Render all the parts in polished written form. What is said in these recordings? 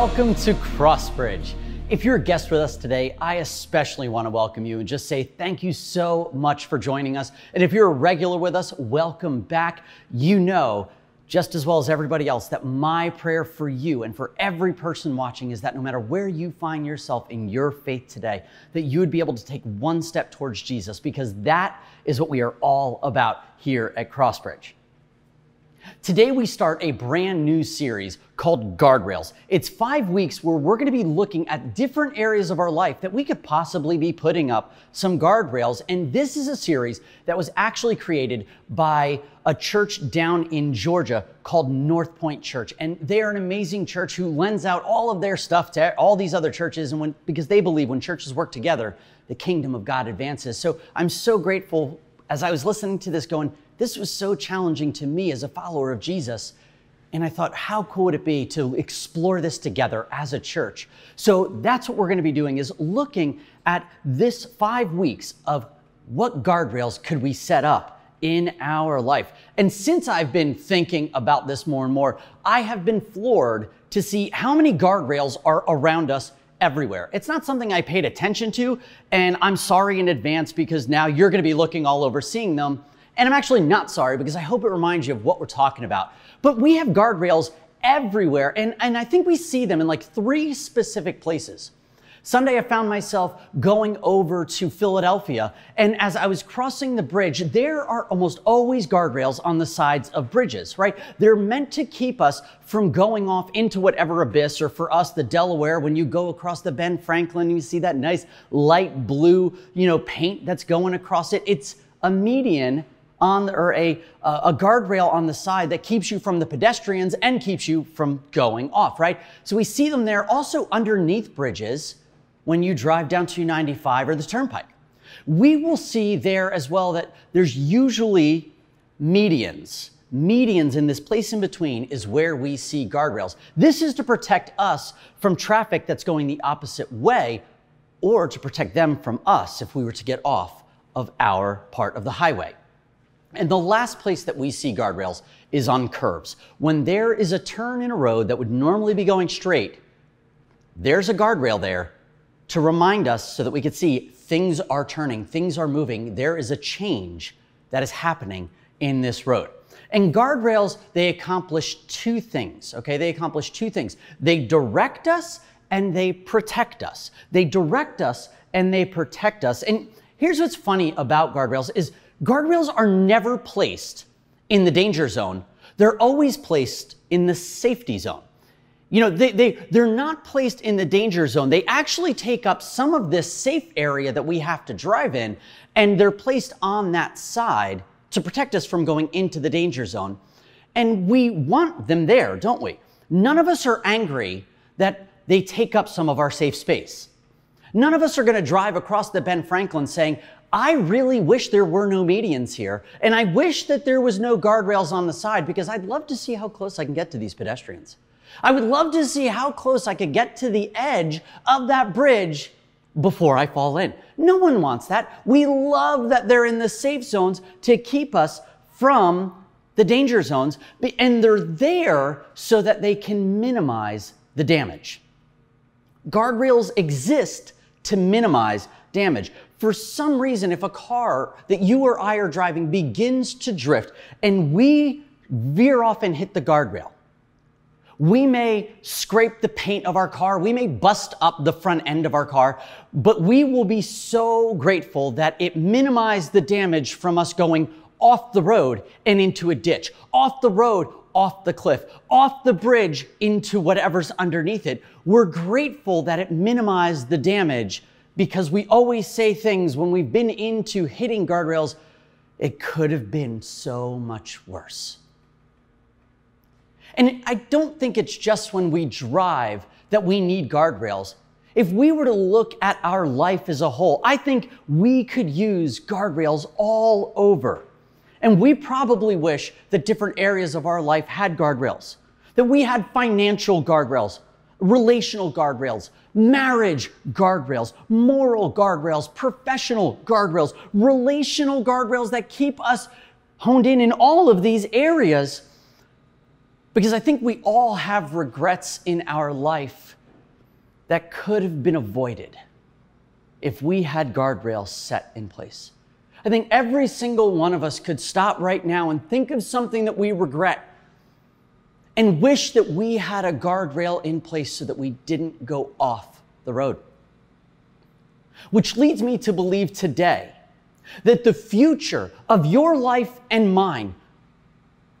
Welcome to Crossbridge. If you're a guest with us today, I especially want to welcome you and just say thank you so much for joining us. And if you're a regular with us, welcome back. You know, just as well as everybody else, that my prayer for you and for every person watching is that no matter where you find yourself in your faith today, that you would be able to take one step towards Jesus, because that is what we are all about here at Crossbridge. Today we start a brand new series called Guardrails. It's 5 weeks where we're going to be looking at different areas of our life that we could possibly be putting up some guardrails. And this is a series that was actually created by a church down in Georgia called North Point Church. And they are an amazing church who lends out all of their stuff to all these other churches, and because they believe when churches work together, the kingdom of God advances. So I'm so grateful as I was listening to this going, this was so challenging to me as a follower of Jesus. And I thought, how cool would it be to explore this together as a church? So that's what we're going to be doing, is looking at this 5 weeks of what guardrails could we set up in our life. And since I've been thinking about this more and more, I have been floored to see how many guardrails are around us everywhere. It's not something I paid attention to, and I'm sorry in advance, because now you're going to be looking all over seeing them. And I'm actually not sorry, because I hope it reminds you of what we're talking about. But we have guardrails everywhere, and I think we see them in like three specific places. Sunday, I found myself going over to Philadelphia, and as I was crossing the bridge, there are almost always guardrails on the sides of bridges, right? They're meant to keep us from going off into whatever abyss, or for us, the Delaware, when you go across the Ben Franklin, you see that nice light blue, paint that's going across it. It's a median or a guardrail on the side that keeps you from the pedestrians and keeps you from going off, right? So we see them there. Also underneath bridges, when you drive down 295 or the turnpike, we will see there as well that there's usually medians. Medians, in this place in between, is where we see guardrails. This is to protect us from traffic that's going the opposite way, or to protect them from us if we were to get off of our part of the highway. And the last place that we see guardrails is on curves. When there is a turn in a road that would normally be going straight, there's a guardrail there to remind us so that we could see things are turning, things are moving. There is a change that is happening in this road. And guardrails, they accomplish two things, okay? They accomplish two things. They direct us and they protect us. They direct us and they protect us. And here's what's funny about guardrails is guardrails are never placed in the danger zone. They're always placed in the safety zone. They're not placed in the danger zone. They actually take up some of this safe area that we have to drive in, and they're placed on that side to protect us from going into the danger zone. And we want them there, don't we? None of us are angry that they take up some of our safe space. None of us are going to drive across the Ben Franklin saying, I really wish there were no medians here, and I wish that there was no guardrails on the side, because I'd love to see how close I can get to these pedestrians. I would love to see how close I could get to the edge of that bridge before I fall in. No one wants that. We love that they're in the safe zones to keep us from the danger zones, and they're there so that they can minimize the damage. Guardrails exist to minimize damage. For some reason, if a car that you or I are driving begins to drift and we veer off and hit the guardrail, we may scrape the paint of our car, we may bust up the front end of our car, but we will be so grateful that it minimized the damage from us going off the road and into a ditch, off the road, off the cliff, off the bridge, into whatever's underneath it. We're grateful that it minimized the damage, because we always say things when we've been into hitting guardrails, it could have been so much worse. And I don't think it's just when we drive that we need guardrails. If we were to look at our life as a whole, I think we could use guardrails all over. And we probably wish that different areas of our life had guardrails, that we had financial guardrails, relational guardrails, marriage guardrails, moral guardrails, professional guardrails, relational guardrails that keep us honed in all of these areas. Because I think we all have regrets in our life that could have been avoided if we had guardrails set in place. I think every single one of us could stop right now and think of something that we regret and wish that we had a guardrail in place so that we didn't go off the road. Which leads me to believe today that the future of your life and mine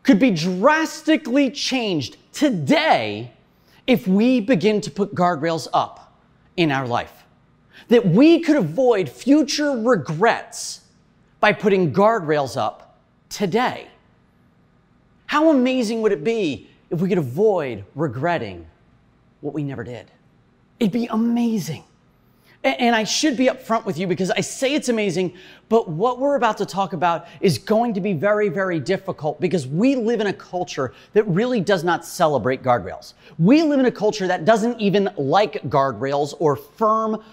could be drastically changed today if we begin to put guardrails up in our life. That we could avoid future regrets by putting guardrails up today. How amazing would it be if we could avoid regretting what we never did? It'd be amazing. And I should be upfront with you because I say it's amazing, but what we're about to talk about is going to be very, very difficult because we live in a culture that really does not celebrate guardrails. We live in a culture that doesn't even like guardrails or firm,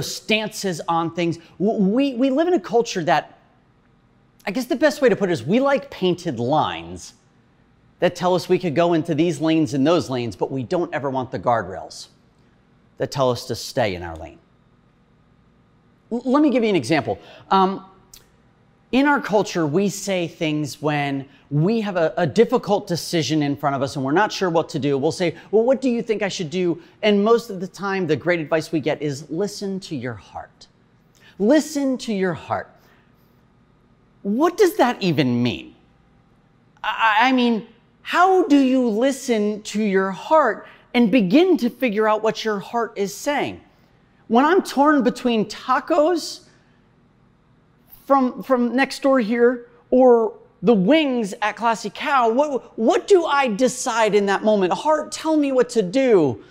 stances on things. We live in a culture that, I guess the best way to put it is we like painted lines that tell us we could go into these lanes and those lanes, but we don't ever want the guardrails that tell us to stay in our lane. Let me give you an example. In our culture, we say things when we have a difficult decision in front of us and we're not sure what to do. We'll say, well, what do you think I should do? And most of the time, the great advice we get is listen to your heart. Listen to your heart. What does that even mean? I mean, how do you listen to your heart and begin to figure out what your heart is saying? When I'm torn between tacos from next door here or the wings at Classy Cow, what do I decide in that moment? Heart, tell me what to do.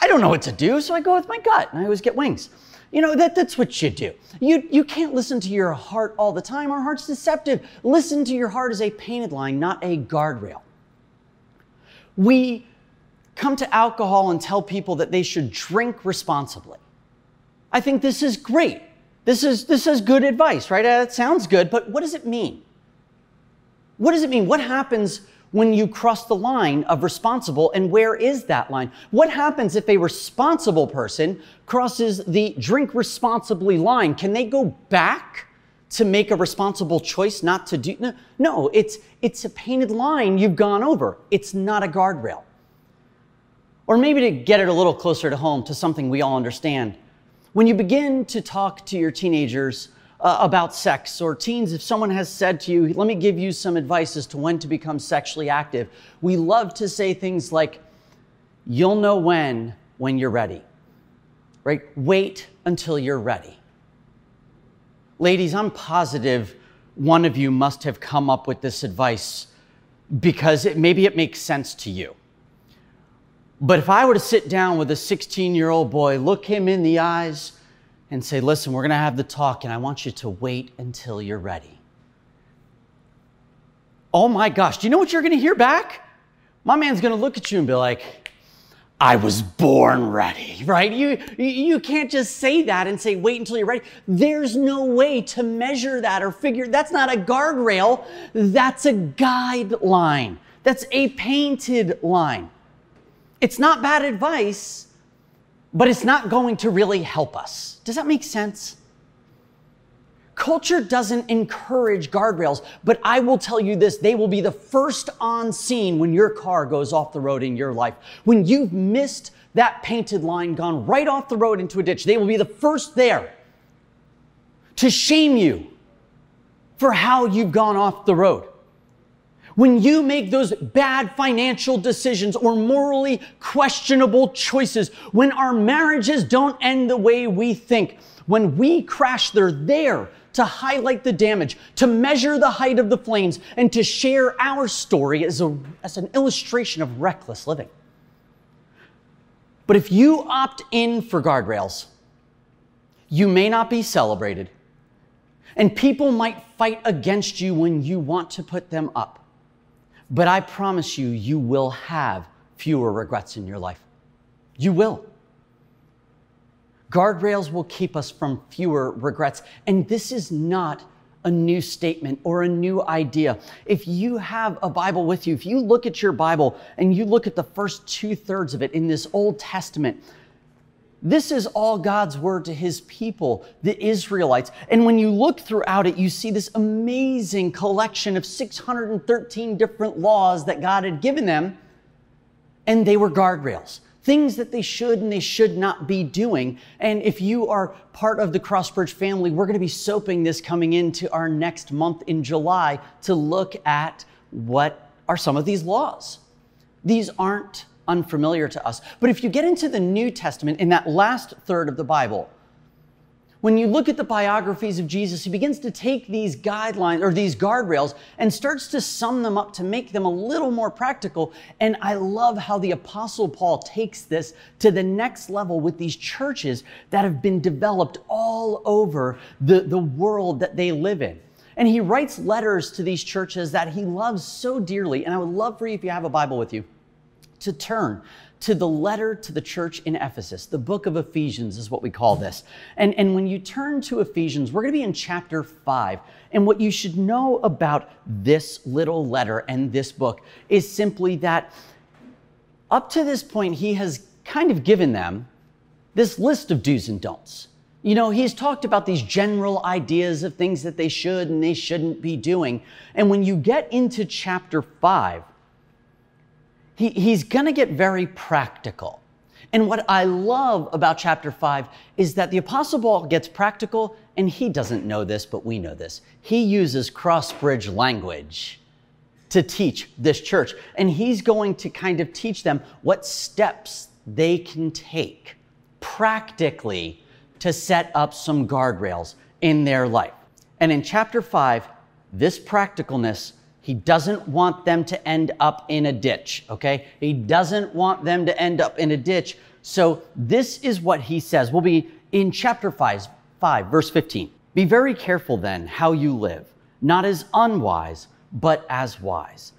I don't know what to do, so I go with my gut and I always get wings. That's what you do. You can't listen to your heart all the time. Our heart's deceptive. Listen to your heart is a painted line, not a guardrail. We come to alcohol and tell people that they should drink responsibly. I think this is great. This is good advice, right? It sounds good, but what does it mean? What does it mean? What happens when you cross the line of responsible, and where is that line? What happens if a responsible person crosses the drink responsibly line? Can they go back to make a responsible choice not to do? No, it's a painted line you've gone over. It's not a guardrail. Or maybe to get it a little closer to home to something we all understand. When you begin to talk to your teenagers about sex, or teens, if someone has said to you, let me give you some advice as to when to become sexually active, we love to say things like, you'll know when you're ready, right? Wait until you're ready. Ladies, I'm positive one of you must have come up with this advice because maybe it makes sense to you. But if I were to sit down with a 16-year-old boy, look him in the eyes and say, listen, we're going to have the talk and I want you to wait until you're ready. Oh my gosh, do you know what you're going to hear back? My man's going to look at you and be like, I was born ready, right? You can't just say that and say, wait until you're ready. There's no way to measure that or figure. That's not a guardrail. That's a guideline. That's a painted line. It's not bad advice, but it's not going to really help us. Does that make sense? Culture doesn't encourage guardrails, but I will tell you this, they will be the first on scene when your car goes off the road in your life. When you've missed that painted line, gone right off the road into a ditch, they will be the first there to shame you for how you've gone off the road. When you make those bad financial decisions or morally questionable choices, when our marriages don't end the way we think, when we crash, they're there to highlight the damage, to measure the height of the flames, and to share our story as an illustration of reckless living. But if you opt in for guardrails, you may not be celebrated, and people might fight against you when you want to put them up. But I promise you, you will have fewer regrets in your life. You will. Guardrails will keep us from fewer regrets. And this is not a new statement or a new idea. If you have a Bible with you, if you look at your Bible and you look at the first 2/3 of it in this Old Testament, this is all God's word to his people, the Israelites. And when you look throughout it, you see this amazing collection of 613 different laws that God had given them, and they were guardrails. Things that they should and they should not be doing. And if you are part of the Crossbridge family, we're going to be soaping this coming into our next month in July to look at what are some of these laws. These aren't unfamiliar to us. But if you get into the New Testament, in that last third of the Bible, when you look at the biographies of Jesus, he begins to take these guidelines or these guardrails and starts to sum them up to make them a little more practical. And I love how the Apostle Paul takes this to the next level with these churches that have been developed all over the world that they live in. And he writes letters to these churches that he loves so dearly. And I would love for you, if you have a Bible with you, to turn to the letter to the church in Ephesus. The book of Ephesians is what we call this. And when you turn to Ephesians, we're going to be in chapter 5. And what you should know about this little letter and this book is simply that up to this point, he has kind of given them this list of do's and don'ts. You know, he's talked about these general ideas of things that they should and they shouldn't be doing. And when you get into chapter 5, he's going to get very practical. And what I love about chapter 5 is that the Apostle Paul gets practical, and he doesn't know this, but we know this. He uses Crossbridge language to teach this church. And he's going to kind of teach them what steps they can take practically to set up some guardrails in their life. And in chapter 5, this practicalness, he doesn't want them to end up in a ditch, okay? He doesn't want them to end up in a ditch. So this is what he says. We'll be in chapter 5, verse 15. Be very careful then how you live, not as unwise, but as wise.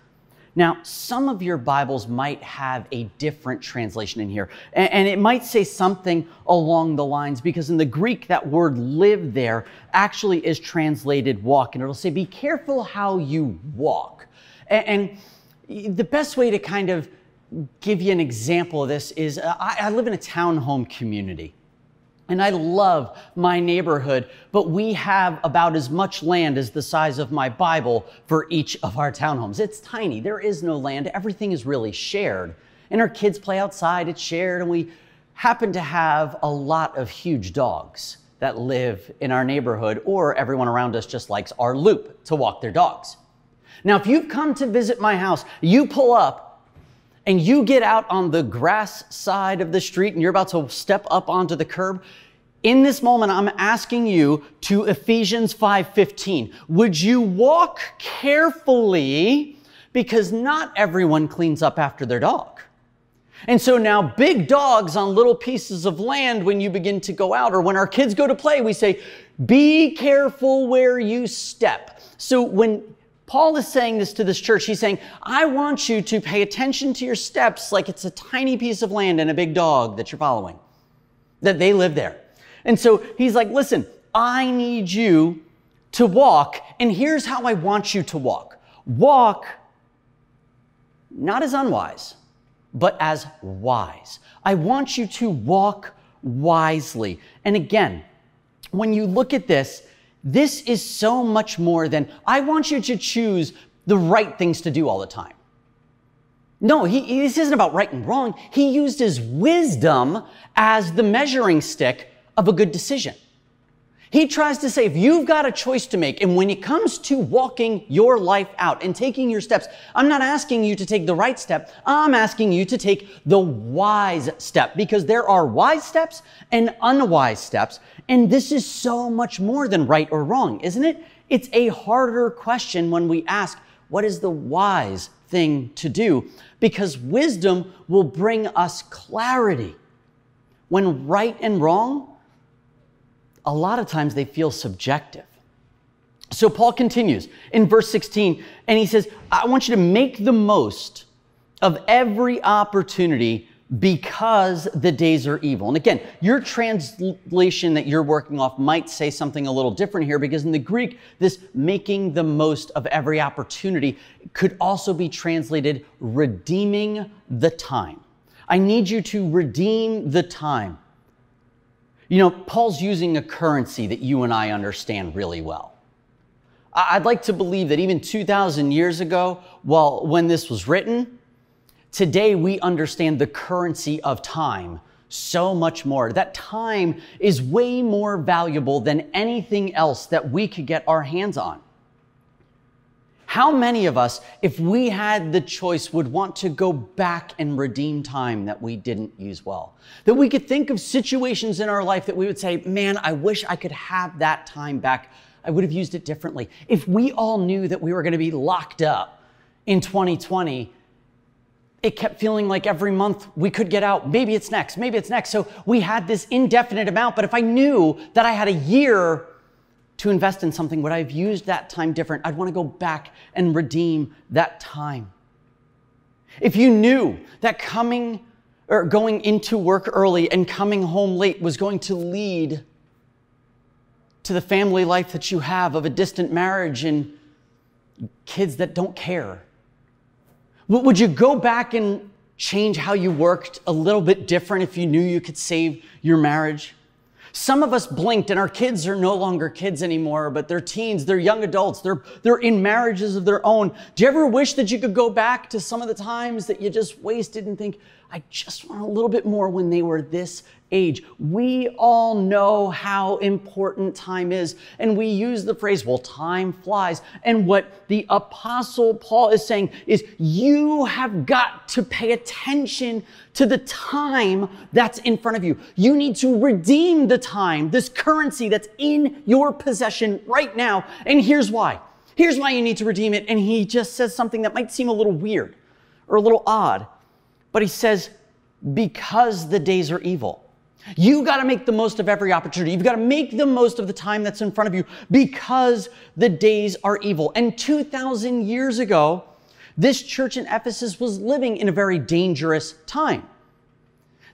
Now, some of your Bibles might have a different translation in here, and it might say something along the lines, because in the Greek, that word live there actually is translated walk, and it'll say, be careful how you walk. And the best way to kind of give you an example of this is I live in a townhome community. And I love my neighborhood, but we have about as much land as the size of my Bible for each of our townhomes. It's tiny. There is no land. Everything is really shared. And our kids play outside. It's shared. And we happen to have a lot of huge dogs that live in our neighborhood, or everyone around us just likes our loop to walk their dogs. Now, if you've come to visit my house, you pull up, and you get out on the grass side of the street and you're about to step up onto the curb, in this moment, I'm asking you to Ephesians 5:15. Would you walk carefully? Because not everyone cleans up after their dog. And so now big dogs on little pieces of land when you begin to go out, or when our kids go to play, we say, be careful where you step. So when Paul is saying this to this church, he's saying, I want you to pay attention to your steps like it's a tiny piece of land and a big dog that you're following, that they live there. And so he's like, listen, I need you to walk, and here's how I want you to walk. Walk not as unwise, but as wise. I want you to walk wisely. And again, when you look at this, this is so much more than, I want you to choose the right things to do all the time. No, this isn't about right and wrong. He used his wisdom as the measuring stick of a good decision. He tries to say, if you've got a choice to make, and when it comes to walking your life out and taking your steps, I'm not asking you to take the right step. I'm asking you to take the wise step, because there are wise steps and unwise steps. And this is so much more than right or wrong, isn't it? It's a harder question when we ask, what is the wise thing to do? Because wisdom will bring us clarity. When right and wrong, a lot of times they feel subjective. So Paul continues in verse 16, and he says, I want you to make the most of every opportunity because the days are evil. And again, your translation that you're working off might say something a little different here, because in the Greek, this making the most of every opportunity could also be translated redeeming the time. I need you to redeem the time. You know, Paul's using a currency that you and I understand really well. I'd like to believe that even 2,000 years ago, well, when this was written, today, we understand the currency of time so much more. That time is way more valuable than anything else that we could get our hands on. How many of us, if we had the choice, would want to go back and redeem time that we didn't use well? That we could think of situations in our life that we would say, man, I wish I could have that time back. I would have used it differently. If we all knew that we were going to be locked up in 2020, it kept feeling like every month we could get out. Maybe it's next, maybe it's next. So we had this indefinite amount, but if I knew that I had a year to invest in something, would I have used that time different? I'd want to go back and redeem that time. If you knew that coming or going into work early and coming home late was going to lead to the family life that you have of a distant marriage and kids that don't care, would you go back and change how you worked a little bit different if you knew you could save your marriage? Some of us blinked, and our kids are no longer kids anymore, but they're teens, they're young adults, they're in marriages of their own. Do you ever wish that you could go back to some of the times that you just wasted and think, I just want a little bit more when they were this age? We all know how important time is, and we use the phrase, well, time flies. And what the Apostle Paul is saying is you have got to pay attention to the time that's in front of you. You need to redeem the time, this currency that's in your possession right now. And here's why. Here's why you need to redeem it. And he just says something that might seem a little weird or a little odd, but he says, because the days are evil. You got to make the most of every opportunity. You've got to make the most of the time that's in front of you because the days are evil. And 2,000 years ago, this church in Ephesus was living in a very dangerous time.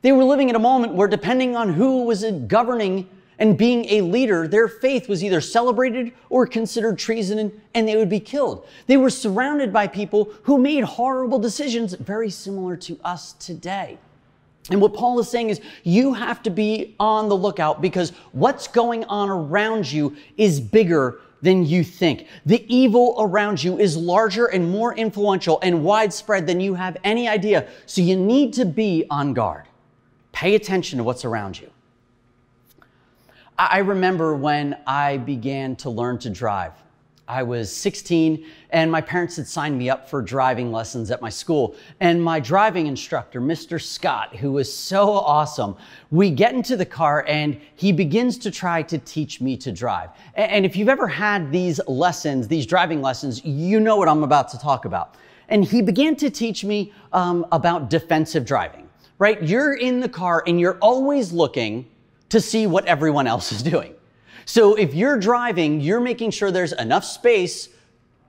They were living in a moment where, depending on who was governing and being a leader, their faith was either celebrated or considered treason, and they would be killed. They were surrounded by people who made horrible decisions very similar to us today. And what Paul is saying is you have to be on the lookout because what's going on around you is bigger than you think. The evil around you is larger and more influential and widespread than you have any idea. So you need to be on guard. Pay attention to what's around you. I remember when I began to learn to drive. I was 16, and my parents had signed me up for driving lessons at my school. And my driving instructor, Mr. Scott, who was so awesome, we get into the car, and he begins to try to teach me to drive. And if you've ever had these lessons, these driving lessons, you know what I'm about to talk about. And he began to teach me about defensive driving, right? You're in the car, and you're always looking to see what everyone else is doing. So if you're driving, you're making sure there's enough space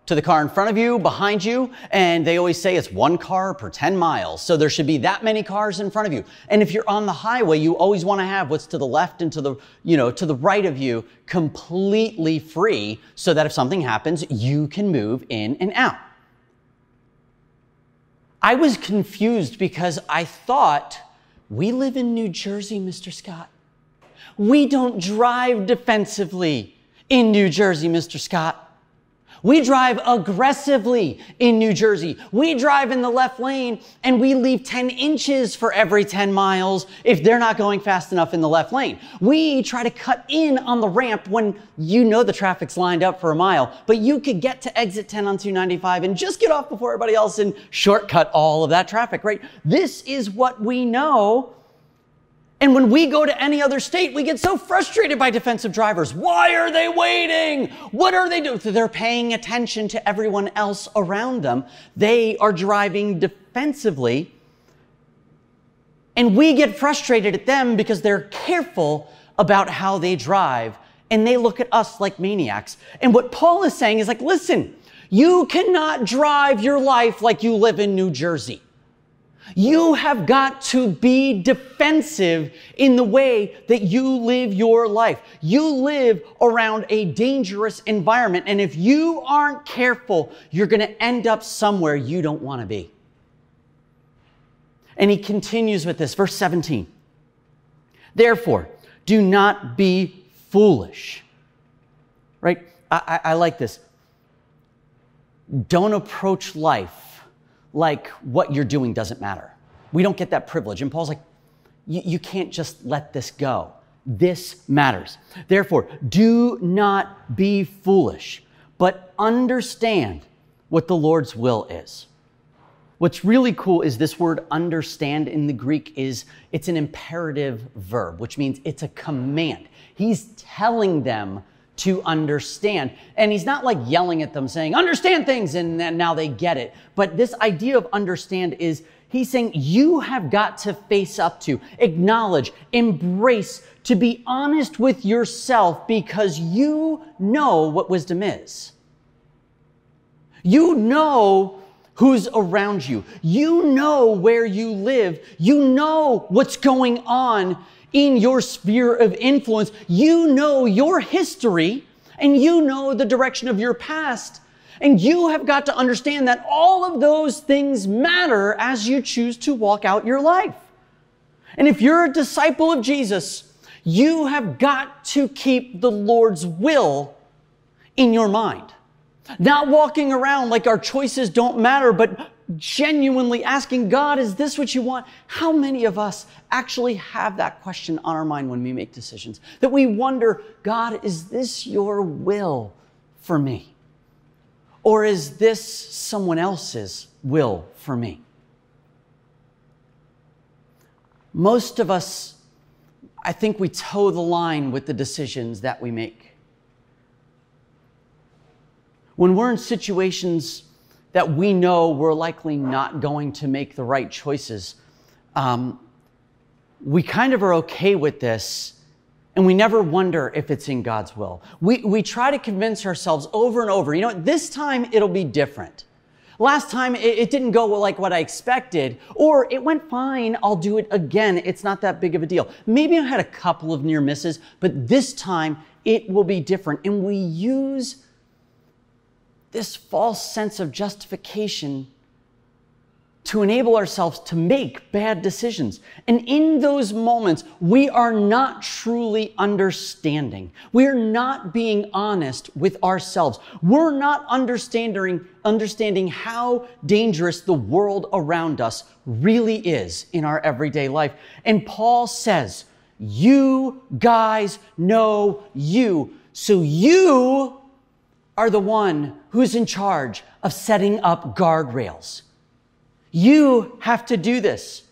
to the car in front of you, behind you, and they always say it's one car per 10 miles. So there should be that many cars in front of you. And if you're on the highway, you always want to have what's to the left and to the right of you completely free so that if something happens, you can move in and out. I was confused because I thought, we live in New Jersey, Mr. Scott. We don't drive defensively in New Jersey, Mr. Scott. We drive aggressively in New Jersey. We drive in the left lane and we leave 10 inches for every 10 miles if they're not going fast enough in the left lane. We try to cut in on the ramp when you know the traffic's lined up for a mile, but you could get to exit 10 on 295 and just get off before everybody else and shortcut all of that traffic, right? This is what we know. And when we go to any other state, we get so frustrated by defensive drivers. Why are they waiting? What are they doing? They're paying attention to everyone else around them. They are driving defensively. And we get frustrated at them because they're careful about how they drive. And they look at us like maniacs. And what Paul is saying is like, listen, you cannot drive your life like you live in New Jersey. You have got to be defensive in the way that you live your life. You live around a dangerous environment, and if you aren't careful, you're going to end up somewhere you don't want to be. And he continues with this, verse 17. Therefore, do not be foolish. Right? I like this. Don't approach life like what you're doing doesn't matter. We don't get that privilege. And Paul's like, you can't just let this go. This matters. Therefore, do not be foolish, but understand what the Lord's will is. What's really cool is this word understand in the Greek is, it's an imperative verb, which means it's a command. He's telling them to understand. And he's not like yelling at them saying, understand things, and then now they get it. But this idea of understand is, he's saying you have got to face up to, acknowledge, embrace, to be honest with yourself, because you know what wisdom is. You know who's around you. You know where you live. You know what's going on in your sphere of influence. You know your history, and you know the direction of your past, and you have got to understand that all of those things matter as you choose to walk out your life. And if you're a disciple of Jesus, you have got to keep the Lord's will in your mind. Not walking around like our choices don't matter, but genuinely asking God, is this what you want? How many of us actually have that question on our mind when we make decisions? That we wonder, God, is this your will for me? Or is this someone else's will for me? Most of us, I think we toe the line with the decisions that we make. When we're in situations that we know we're likely not going to make the right choices, we kind of are okay with this, and we never wonder if it's in God's will. We try to convince ourselves over and over, you know, this time it'll be different. Last time it didn't go like what I expected, or it went fine, I'll do it again. It's not that big of a deal. Maybe I had a couple of near misses, but this time it will be different. And we use this false sense of justification to enable ourselves to make bad decisions. And in those moments, we are not truly understanding. We're not being honest with ourselves. We're not understanding how dangerous the world around us really is in our everyday life. And Paul says, you guys know you, so you are the one who's in charge of setting up guardrails. You have to do this.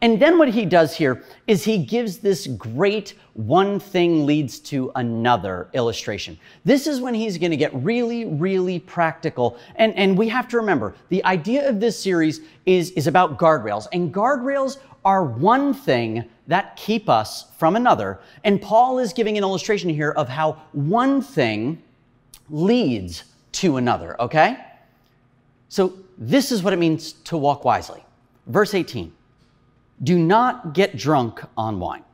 And then what he does here is he gives this great one thing leads to another illustration. This is when he's going to get really, really practical. And we have to remember, the idea of this series is about guardrails. And guardrails are one thing that keep us from another. And Paul is giving an illustration here of how one thing leads to another, okay? So this is what it means to walk wisely. Verse 18, do not get drunk on wine.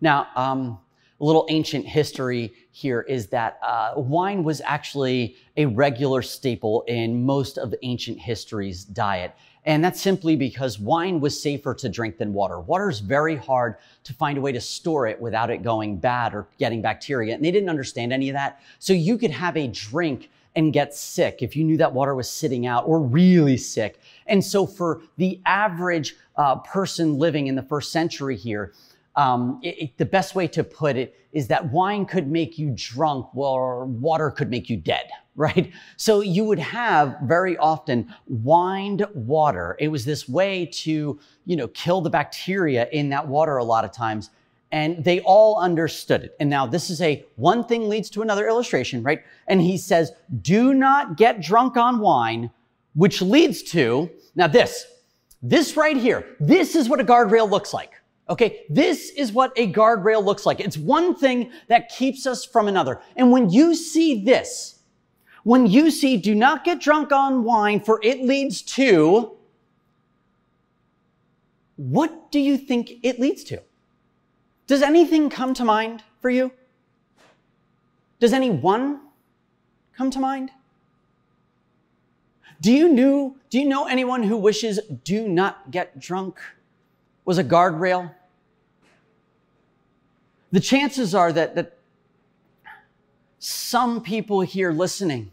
Now, a little ancient history here is that wine was actually a regular staple in most of ancient history's diet. And that's simply because wine was safer to drink than water. Water's very hard to find a way to store it without it going bad or getting bacteria. And they didn't understand any of that. So you could have a drink and get sick if you knew that water was sitting out, or really sick. And so for the average person living in the first century here, the best way to put it is that wine could make you drunk, while water could make you dead, right? So you would have very often wined water. It was this way to, you know, kill the bacteria in that water a lot of times, and they all understood it. And now this is a one thing leads to another illustration, right? And he says, do not get drunk on wine, which leads to, now this right here, this is what a guardrail looks like. Okay, this is what a guardrail looks like. It's one thing that keeps us from another. And when you see this, when you see do not get drunk on wine, for it leads to, what do you think it leads to? Does anything come to mind for you? Does anyone come to mind? Do you know anyone who wishes do not get drunk was a guardrail? The chances are that some people here listening,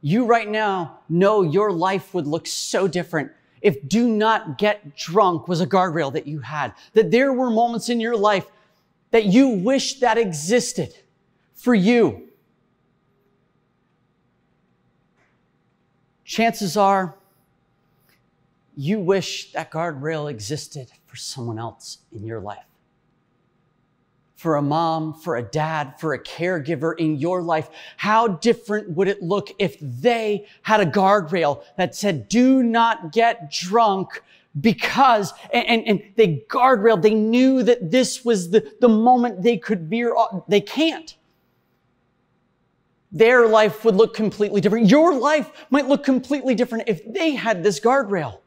you right now know your life would look so different if do not get drunk was a guardrail that you had, that there were moments in your life that you wish that existed for you. Chances are you wish that guardrail existed for someone else in your life. For a mom, for a dad, for a caregiver in your life, how different would it look if they had a guardrail that said, do not get drunk because, and they guardrailed, they knew that this was the moment they could veer off. They can't. Their life would look completely different. Your life might look completely different if they had this guardrail.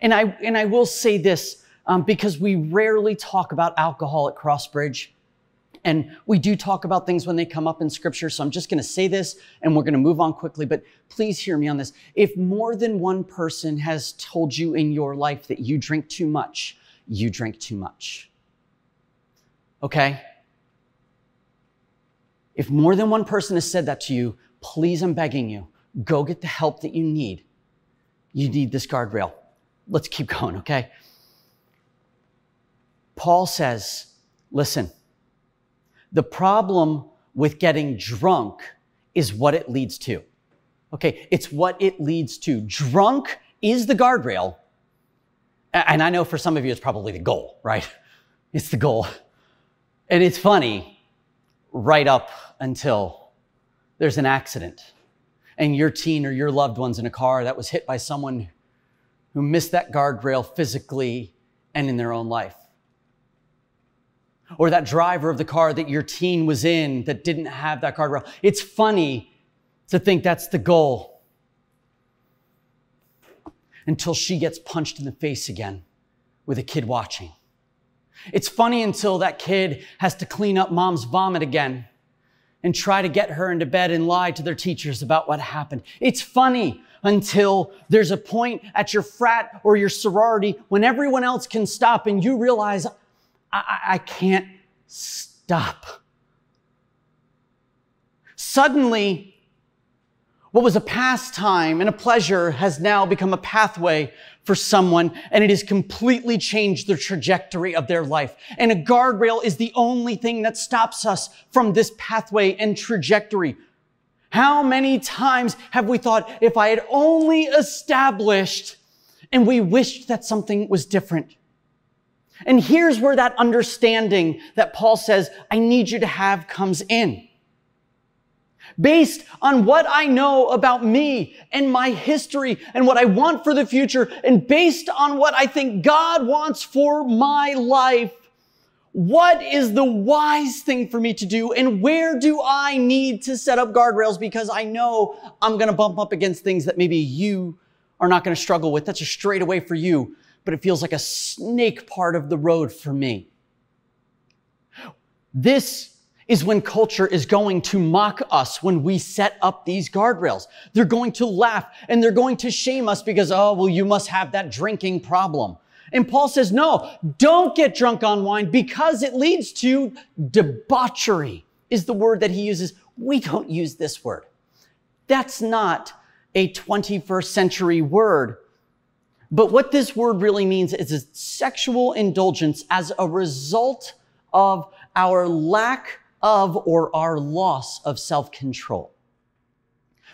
And I will say this, because we rarely talk about alcohol at Crossbridge, and we do talk about things when they come up in Scripture, so I'm just going to say this, and we're going to move on quickly, but please hear me on this. If more than one person has told you in your life that you drink too much, you drink too much. Okay? If more than one person has said that to you, please, I'm begging you, go get the help that you need. You need this guardrail. Let's keep going, okay? Paul says, listen, the problem with getting drunk is what it leads to. Okay, it's what it leads to. Drunk is the guardrail. And I know for some of you, it's probably the goal, right? It's the goal. And it's funny, right up until there's an accident and your teen or your loved one's in a car that was hit by someone who missed that guardrail physically and in their own life. Or that driver of the car that your teen was in that didn't have that guardrail. It's funny to think that's the goal until she gets punched in the face again with a kid watching. It's funny until that kid has to clean up mom's vomit again and try to get her into bed and lie to their teachers about what happened. It's funny until there's a point at your frat or your sorority when everyone else can stop and you realize, I can't stop. Suddenly, what was a pastime and a pleasure has now become a pathway for someone, and it has completely changed the trajectory of their life. And a guardrail is the only thing that stops us from this pathway and trajectory. How many times have we thought, if I had only established, and we wished that something was different? And here's where that understanding that Paul says, I need you to have, comes in. Based on what I know about me and my history and what I want for the future, and based on what I think God wants for my life, what is the wise thing for me to do? And where do I need to set up guardrails? Because I know I'm going to bump up against things that maybe you are not going to struggle with. That's a straightaway for you, but it feels like a snake part of the road for me. This is when culture is going to mock us when we set up these guardrails. They're going to laugh and they're going to shame us because, oh, well, you must have that drinking problem. And Paul says, no, don't get drunk on wine because it leads to debauchery is the word that he uses. We don't use this word. That's not a 21st century word. But what this word really means is a sexual indulgence as a result of our lack of or our loss of self-control.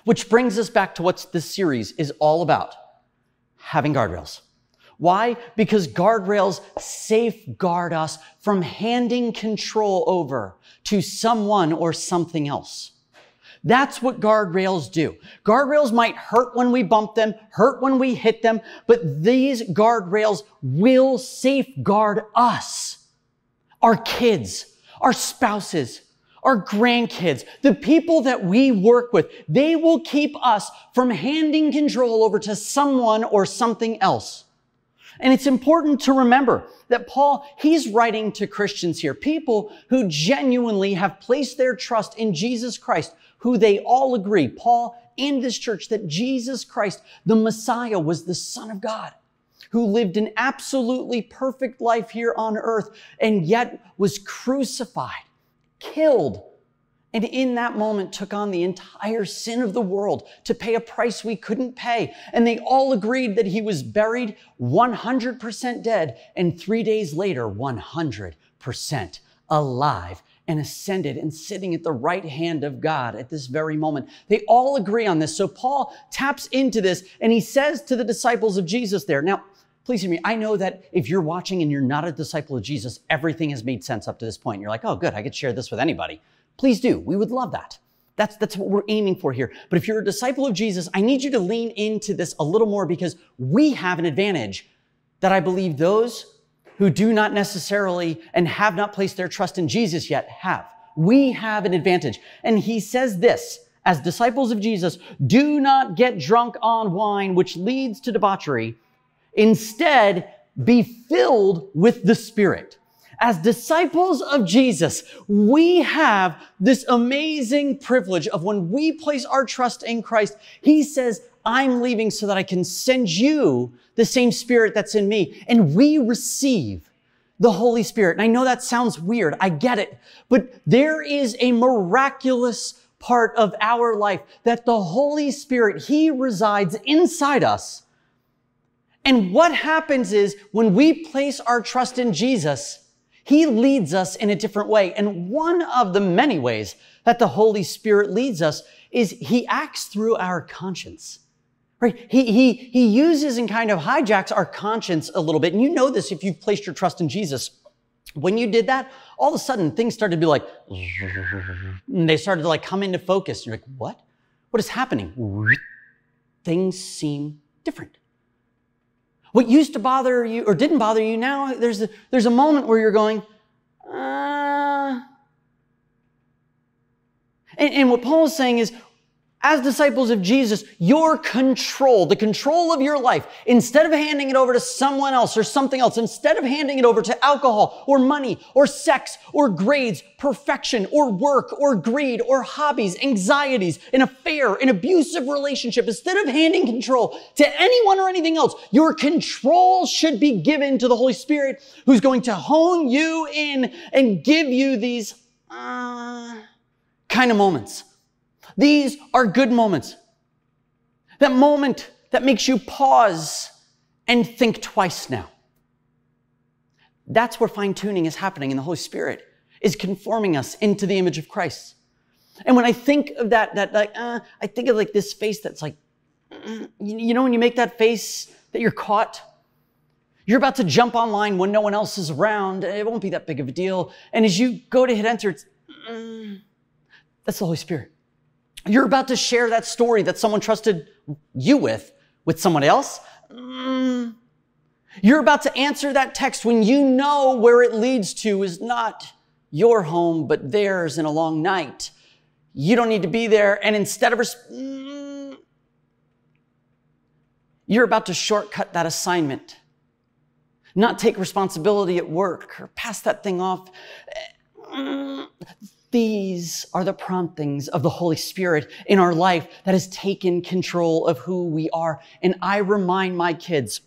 Which brings us back to what this series is all about, having guardrails. Why? Because guardrails safeguard us from handing control over to someone or something else. That's what guardrails do. Guardrails might hurt when we bump them, hurt when we hit them, but these guardrails will safeguard us, our kids, our spouses, our grandkids, the people that we work with. They will keep us from handing control over to someone or something else. And it's important to remember that Paul, he's writing to Christians here, people who genuinely have placed their trust in Jesus Christ, who they all agree, Paul and this church, that Jesus Christ, the Messiah, was the Son of God, who lived an absolutely perfect life here on earth and yet was crucified, killed, and in that moment took on the entire sin of the world to pay a price we couldn't pay. And they all agreed that he was buried 100% dead, and 3 days later, 100% alive, and ascended and sitting at the right hand of God at this very moment. They all agree on this. So Paul taps into this and he says to the disciples of Jesus there, now, please hear me. I know that if you're watching and you're not a disciple of Jesus, everything has made sense up to this point. You're like, oh, good, I could share this with anybody. Please do. We would love that. That's what we're aiming for here. But if you're a disciple of Jesus, I need you to lean into this a little more, because we have an advantage that I believe those who do not necessarily and have not placed their trust in Jesus yet have. We have an advantage. And he says this, as disciples of Jesus, do not get drunk on wine, which leads to debauchery. Instead, be filled with the Spirit. As disciples of Jesus, we have this amazing privilege of when we place our trust in Christ, he says, I'm leaving so that I can send you the same Spirit that's in me. And we receive the Holy Spirit. And I know that sounds weird. I get it. But there is a miraculous part of our life that the Holy Spirit, he resides inside us. And what happens is when we place our trust in Jesus, he leads us in a different way. And one of the many ways that the Holy Spirit leads us is he acts through our conscience, right? He uses and kind of hijacks our conscience a little bit. And you know this if you've placed your trust in Jesus. When you did that, all of a sudden things started to be like, and they started to like come into focus. You're like, what? What is happening? Things seem different. What used to bother you or didn't bother you, now there's a moment where you're going, And what Paul is saying is, as disciples of Jesus, your control, the control of your life, instead of handing it over to someone else or something else, instead of handing it over to alcohol or money or sex or grades, perfection or work or greed or hobbies, anxieties, an affair, an abusive relationship, instead of handing control to anyone or anything else, your control should be given to the Holy Spirit, who's going to hone you in and give you these kind of moments. These are good moments. That moment that makes you pause and think twice now. That's where fine-tuning is happening, and the Holy Spirit is conforming us into the image of Christ. And when I think of that, I think of like this face that's like, you know when you make that face that you're caught? You're about to jump online when no one else is around. It won't be that big of a deal. And as you go to hit enter, it's, that's the Holy Spirit. You're about to share that story that someone trusted you with someone else. You're about to answer that text when you know where it leads to is not your home, but theirs in a long night. You don't need to be there. And instead of, you're about to shortcut that assignment, not take responsibility at work or pass that thing off. These are the promptings of the Holy Spirit in our life that has taken control of who we are. And I remind my kids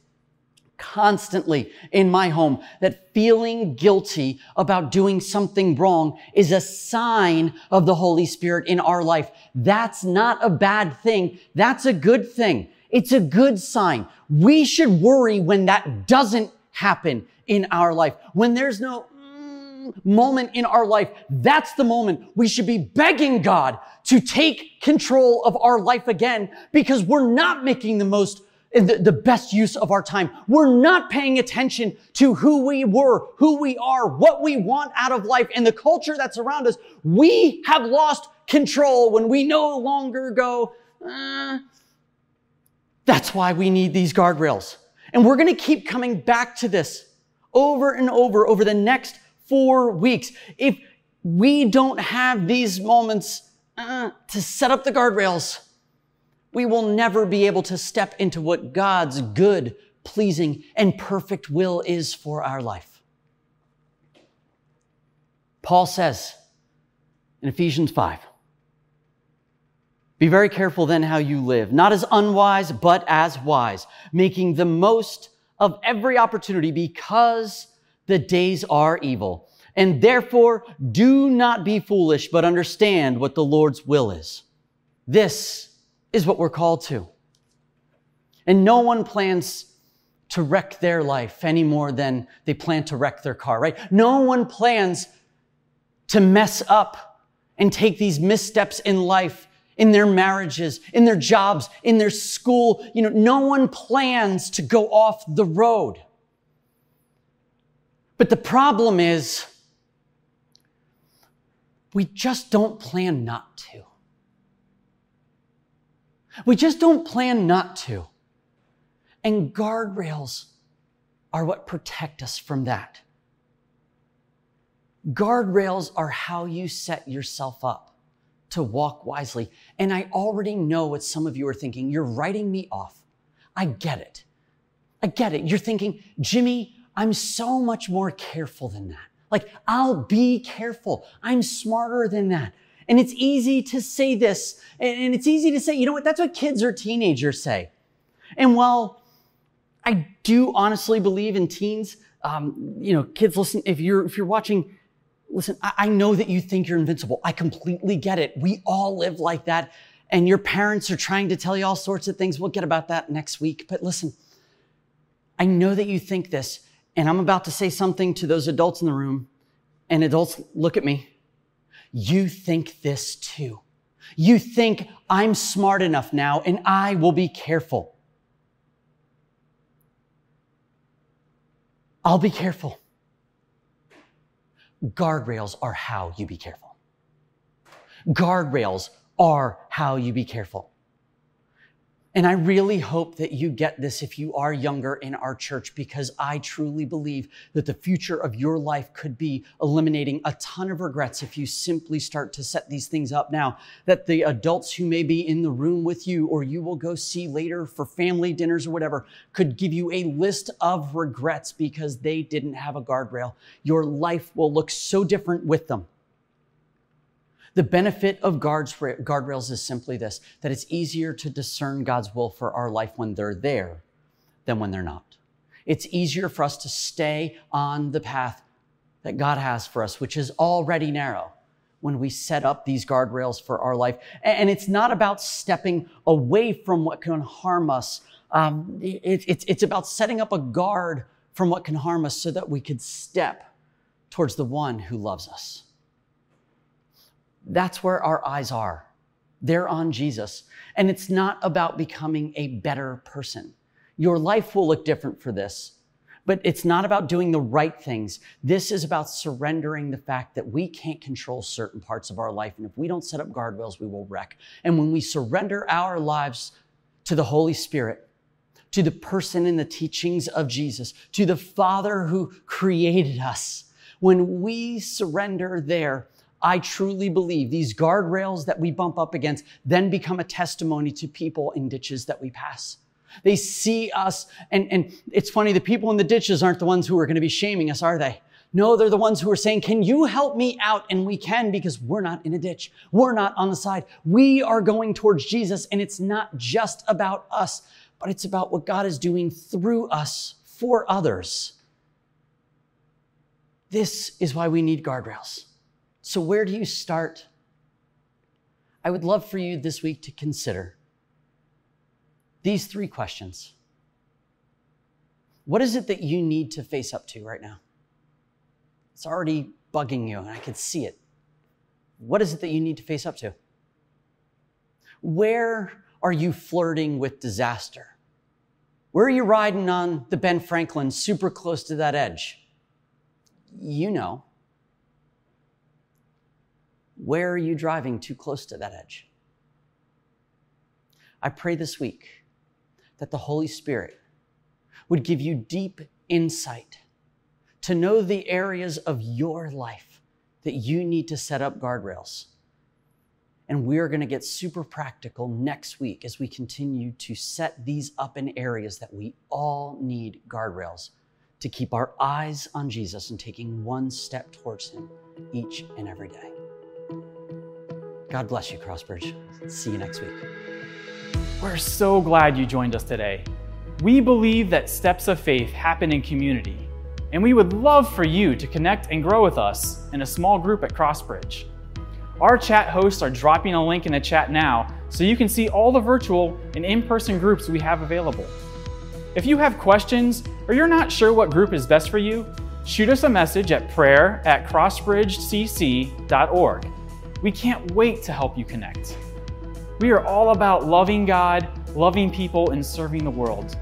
constantly in my home that feeling guilty about doing something wrong is a sign of the Holy Spirit in our life. That's not a bad thing. That's a good thing. It's a good sign. We should worry when that doesn't happen in our life. When there's no moment in our life, that's the moment we should be begging God to take control of our life again, because we're not making the best use of our time. We're not paying attention to who we were, who we are, what we want out of life, and the culture that's around us. We have lost control when we no longer go, That's why we need these guardrails. And we're going to keep coming back to this over and over the next 4 weeks. If we don't have these moments to set up the guardrails, we will never be able to step into what God's good pleasing, and perfect will is for our life. Paul says in Ephesians 5, "Be very careful then how you live, not as unwise, but as wise, making the most of every opportunity because the days are evil. And therefore, do not be foolish, but understand what the Lord's will is." This is what we're called to. And no one plans to wreck their life any more than they plan to wreck their car, right? No one plans to mess up and take these missteps in life, in their marriages, in their jobs, in their school. You know, no one plans to go off the road. But the problem is, we just don't plan not to. We just don't plan not to. And guardrails are what protect us from that. Guardrails are how you set yourself up to walk wisely. And I already know what some of you are thinking. You're writing me off. I get it. I get it. You're thinking, Jimmy, I'm so much more careful than that. Like, I'll be careful. I'm smarter than that. And it's easy to say this. And it's easy to say, you know what? That's what kids or teenagers say. And while I do honestly believe in teens, you know, kids, listen, if you're watching, listen, I know that you think you're invincible. I completely get it. We all live like that. And your parents are trying to tell you all sorts of things. We'll get about that next week. But listen, I know that you think this, and I'm about to say something to those adults in the room, and adults, look at me. You think this too. You think I'm smart enough now, and I will be careful. I'll be careful. Guardrails are how you be careful. Guardrails are how you be careful. And I really hope that you get this if you are younger in our church, because I truly believe that the future of your life could be eliminating a ton of regrets if you simply start to set these things up now, that the adults who may be in the room with you or you will go see later for family dinners or whatever could give you a list of regrets because they didn't have a guardrail. Your life will look so different with them. The benefit of guardrails is simply this, that it's easier to discern God's will for our life when they're there than when they're not. It's easier for us to stay on the path that God has for us, which is already narrow, when we set up these guardrails for our life. And it's not about stepping away from what can harm us. It's about setting up a guard from what can harm us so that we could step towards the one who loves us. That's where our eyes are. They're on Jesus. And it's not about becoming a better person. Your life will look different for this, but it's not about doing the right things. This is about surrendering the fact that we can't control certain parts of our life. And if we don't set up guardrails, we will wreck. And when we surrender our lives to the Holy Spirit, to the person and the teachings of Jesus, to the Father who created us, when we surrender there, I truly believe these guardrails that we bump up against then become a testimony to people in ditches that we pass. They see us, and it's funny, the people in the ditches aren't the ones who are going to be shaming us, are they? No, they're the ones who are saying, can you help me out? And we can, because we're not in a ditch. We're not on the side. We are going towards Jesus, and it's not just about us, but it's about what God is doing through us for others. This is why we need guardrails. So where do you start? I would love for you this week to consider these three questions. What is it that you need to face up to right now? It's already bugging you, and I can see it. What is it that you need to face up to? Where are you flirting with disaster? Where are you riding on the Ben Franklin super close to that edge? You know. Where are you driving too close to that edge? I pray this week that the Holy Spirit would give you deep insight to know the areas of your life that you need to set up guardrails. And we are going to get super practical next week as we continue to set these up in areas that we all need guardrails to keep our eyes on Jesus and taking one step towards him each and every day. God bless you, Crossbridge. See you next week. We're so glad you joined us today. We believe that steps of faith happen in community, and we would love for you to connect and grow with us in a small group at Crossbridge. Our chat hosts are dropping a link in the chat now so you can see all the virtual and in-person groups we have available. If you have questions or you're not sure what group is best for you, shoot us a message at prayer@crossbridgecc.org. We can't wait to help you connect. We are all about loving God, loving people, and serving the world.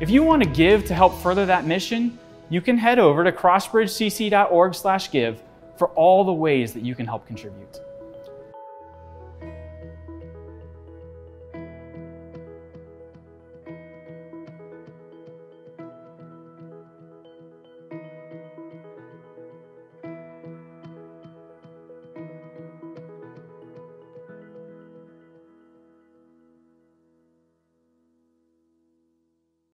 If you want to give to help further that mission, you can head over to crossbridgecc.org/give for all the ways that you can help contribute.